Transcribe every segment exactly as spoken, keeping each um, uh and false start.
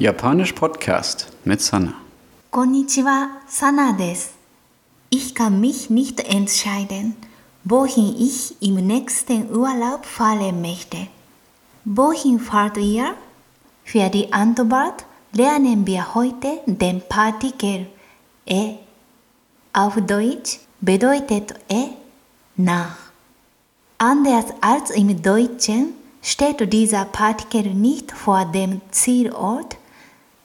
Japanisch Podcast mit Sana. Konnichiwa, Sana desu. Ich kann mich nicht entscheiden, wohin ich im nächsten Urlaub fahren möchte. Wohin fahrt ihr? Für die Antwort lernen wir heute den Partikel e. Auf Deutsch bedeutet e nach. Anders als im Deutschen steht dieser Partikel nicht vor dem Zielort,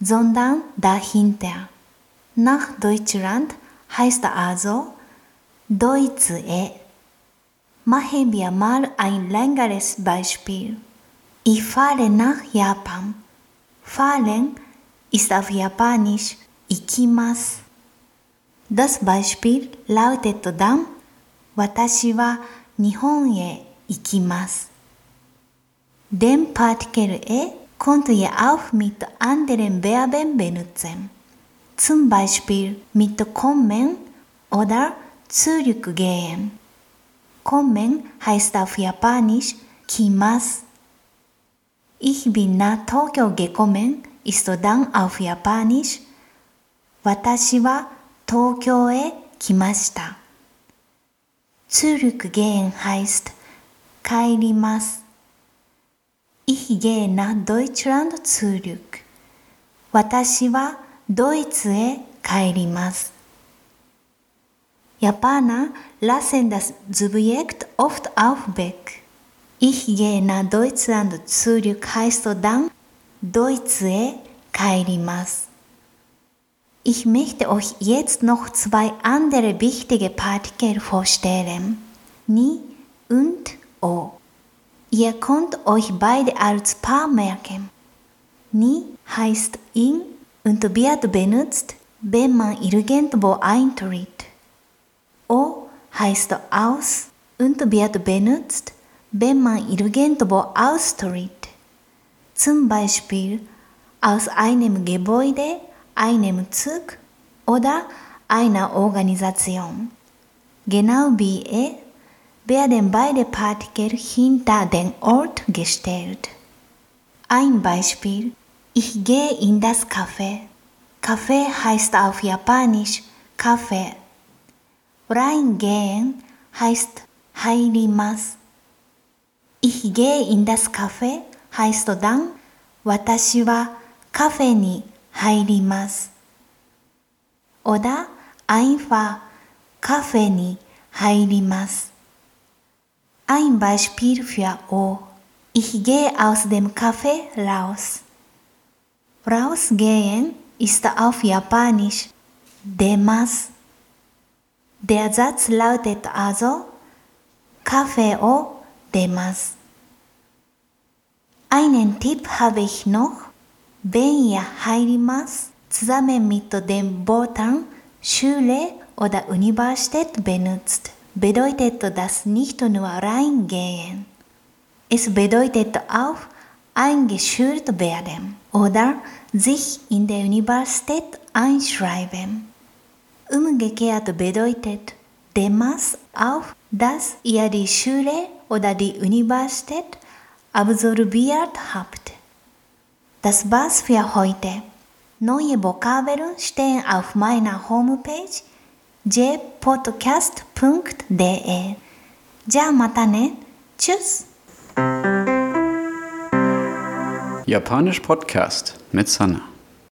sondern dahinter. Nach Deutschland heißt also Deutsch e. Machen wir mal ein längeres Beispiel. Ich fahre nach Japan. Fahren ist auf Japanisch ikimasu. Das Beispiel lautet dann Watashi wa Nihon e ikimasu. Den Partikel e könnt ihr auch mit anderen Verben benutzen. Zum Beispiel mit kommen oder zurückgehen. Kommen heißt auf Japanisch kimasu. Ich bin nach Tokio gekommen, ist dann auf Japanisch Watashi wa Tokio e kimashita. Zurückgehen heißt kaerimasu. Ich gehe nach Deutschland zurück. Watashi wa Deutsch e kaerimasu. Japaner lassen das Subjekt oft auf weg. Ich gehe nach Deutschland zurück heißt dann Deutsch e kaerimasu. Ich möchte euch jetzt noch zwei andere wichtige Partikel vorstellen. Ni und o. Ihr könnt euch beide als Paar merken. Ni heißt in und wird benutzt, wenn man irgendwo eintritt. O heißt aus und wird benutzt, wenn man irgendwo austritt. Zum Beispiel aus einem Gebäude, einem Zug oder einer Organisation. Genau wie e werden beide Partikel hinter den Ort gestellt. Ein Beispiel: Ich gehe in das Café. Café heißt auf Japanisch Kaffee. Reingehen heißt hairimasu. Ich gehe in das Café heißt dann Watashi wa Kaffee ni hairimasu. Oder einfach Kaffee ni hairimasu. Ein Beispiel für o. Ich gehe aus dem Café raus. Rausgehen ist auf Japanisch demasu. Der Satz lautet also Kaffee o demasu. Einen Tipp habe ich noch. Wenn ihr hairimasu zusammen mit dem Wörtern Schule oder Universität benutzt, bedeutet das nicht nur reingehen. Es bedeutet auch eingeschult werden oder sich in der Universität einschreiben. Umgekehrt bedeutet demasu auch, dass ihr die Schule oder die Universität absolviert habt. Das war's für heute. Neue Vokabeln stehen auf meiner Homepage j podcast punkt d e. じゃあまたね。Tschüss. Japanisch Podcast mit Sana.